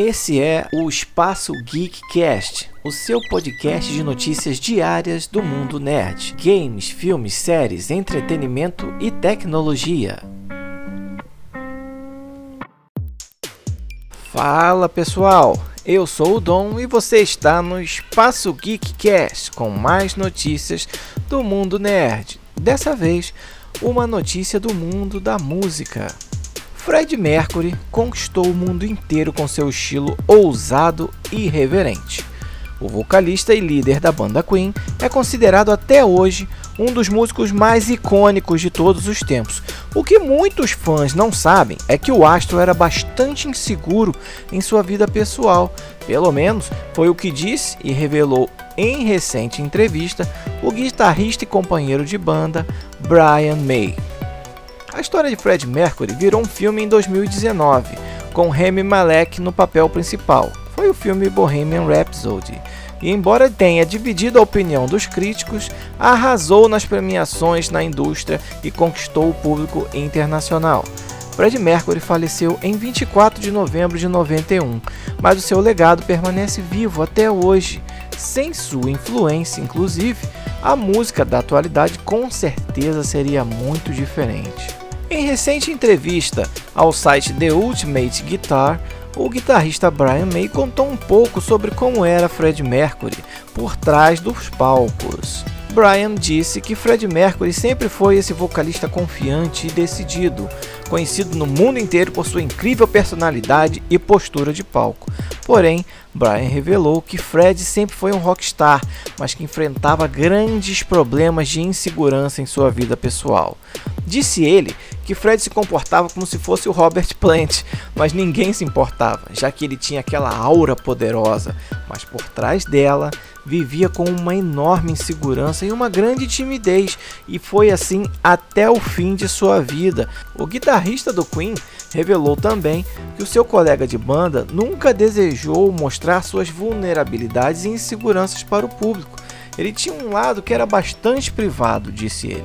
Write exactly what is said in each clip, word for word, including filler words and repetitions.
Esse é o Espaço GeekCast, o seu podcast de notícias diárias do mundo nerd. Games, filmes, séries, entretenimento e tecnologia. Fala pessoal, eu sou o Dom e você está no Espaço GeekCast com mais notícias do mundo nerd. Dessa vez, uma notícia do mundo da música. Freddie Mercury conquistou o mundo inteiro com seu estilo ousado e irreverente. O vocalista e líder da banda Queen é considerado até hoje um dos músicos mais icônicos de todos os tempos. O que muitos fãs não sabem é que o astro era bastante inseguro em sua vida pessoal. Pelo menos foi o que disse e revelou em recente entrevista o guitarrista e companheiro de banda Brian May. A história de Freddie Mercury virou um filme em dois mil e dezenove, com Rami Malek no papel principal. Foi o filme Bohemian Rhapsody, e embora tenha dividido a opinião dos críticos, arrasou nas premiações na indústria e conquistou o público internacional. Freddie Mercury faleceu em vinte e quatro de novembro de noventa e um, mas o seu legado permanece vivo até hoje. Sem sua influência, inclusive, a música da atualidade com certeza seria muito diferente. Em recente entrevista ao site The Ultimate Guitar, o guitarrista Brian May contou um pouco sobre como era Freddie Mercury por trás dos palcos. Brian disse que Freddie Mercury sempre foi esse vocalista confiante e decidido, conhecido no mundo inteiro por sua incrível personalidade e postura de palco. Porém, Brian revelou que Freddie sempre foi um rockstar, mas que enfrentava grandes problemas de insegurança em sua vida pessoal. Disse ele que Freddie se comportava como se fosse o Robert Plant, mas ninguém se importava, já que ele tinha aquela aura poderosa, mas por trás dela vivia com uma enorme insegurança e uma grande timidez, e foi assim até o fim de sua vida. O guitarrista do Queen revelou também que o seu colega de banda nunca desejou mostrar suas vulnerabilidades e inseguranças para o público. Ele tinha um lado que era bastante privado, disse ele.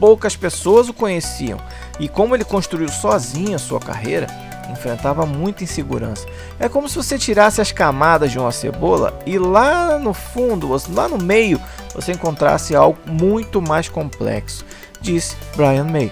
Poucas pessoas o conheciam, e como ele construiu sozinho a sua carreira, enfrentava muita insegurança. É como se você tirasse as camadas de uma cebola e lá no fundo, lá no meio, você encontrasse algo muito mais complexo, disse Brian May.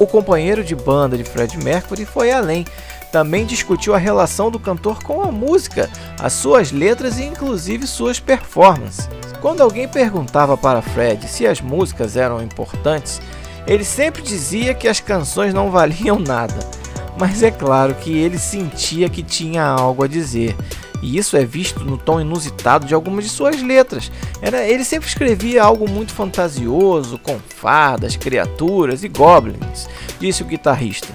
O companheiro de banda de Freddie Mercury foi além. Também discutiu a relação do cantor com a música, as suas letras e inclusive suas performances. Quando alguém perguntava para Freddie se as músicas eram importantes, ele sempre dizia que as canções não valiam nada. Mas é claro que ele sentia que tinha algo a dizer. E isso é visto no tom inusitado de algumas de suas letras. Era, ele sempre escrevia algo muito fantasioso, com fadas, criaturas e goblins, disse o guitarrista.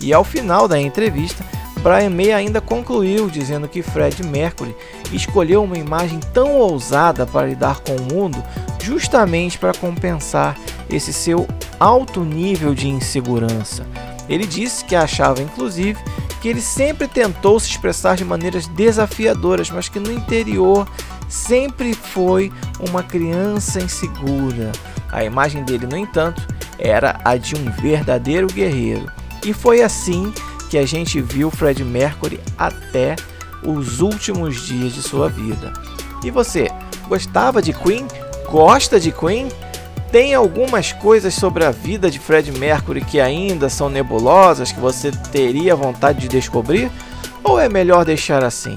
E ao final da entrevista, Brian May ainda concluiu dizendo que Freddie Mercury escolheu uma imagem tão ousada para lidar com o mundo justamente para compensar esse seu alto nível de insegurança. Ele disse que achava, inclusive, que ele sempre tentou se expressar de maneiras desafiadoras, mas que no interior sempre foi uma criança insegura. A imagem dele, no entanto, era a de um verdadeiro guerreiro. E foi assim que a gente viu Freddie Mercury até os últimos dias de sua vida. E você, gostava de Queen? Gosta de Queen? Tem algumas coisas sobre a vida de Freddie Mercury que ainda são nebulosas, que você teria vontade de descobrir? Ou é melhor deixar assim?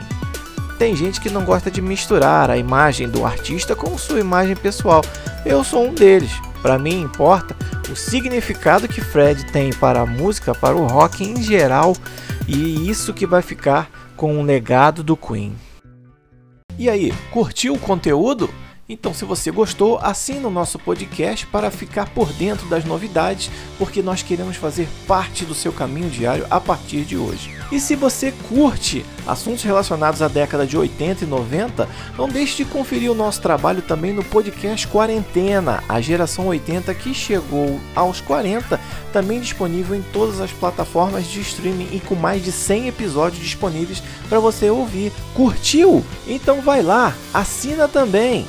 Tem gente que não gosta de misturar a imagem do artista com sua imagem pessoal. Eu sou um deles. Para mim importa o significado que Freddie tem para a música, para o rock em geral, e isso que vai ficar com o legado do Queen. E aí, curtiu o conteúdo? Então, se você gostou, assina o nosso podcast para ficar por dentro das novidades, porque nós queremos fazer parte do seu caminho diário a partir de hoje. E se você curte assuntos relacionados à década de oitenta e noventa, não deixe de conferir o nosso trabalho também no podcast Quarentena, a geração oitenta que chegou aos quarenta, também disponível em todas as plataformas de streaming e com mais de cem episódios disponíveis para você ouvir. Curtiu? Então vai lá, assina também!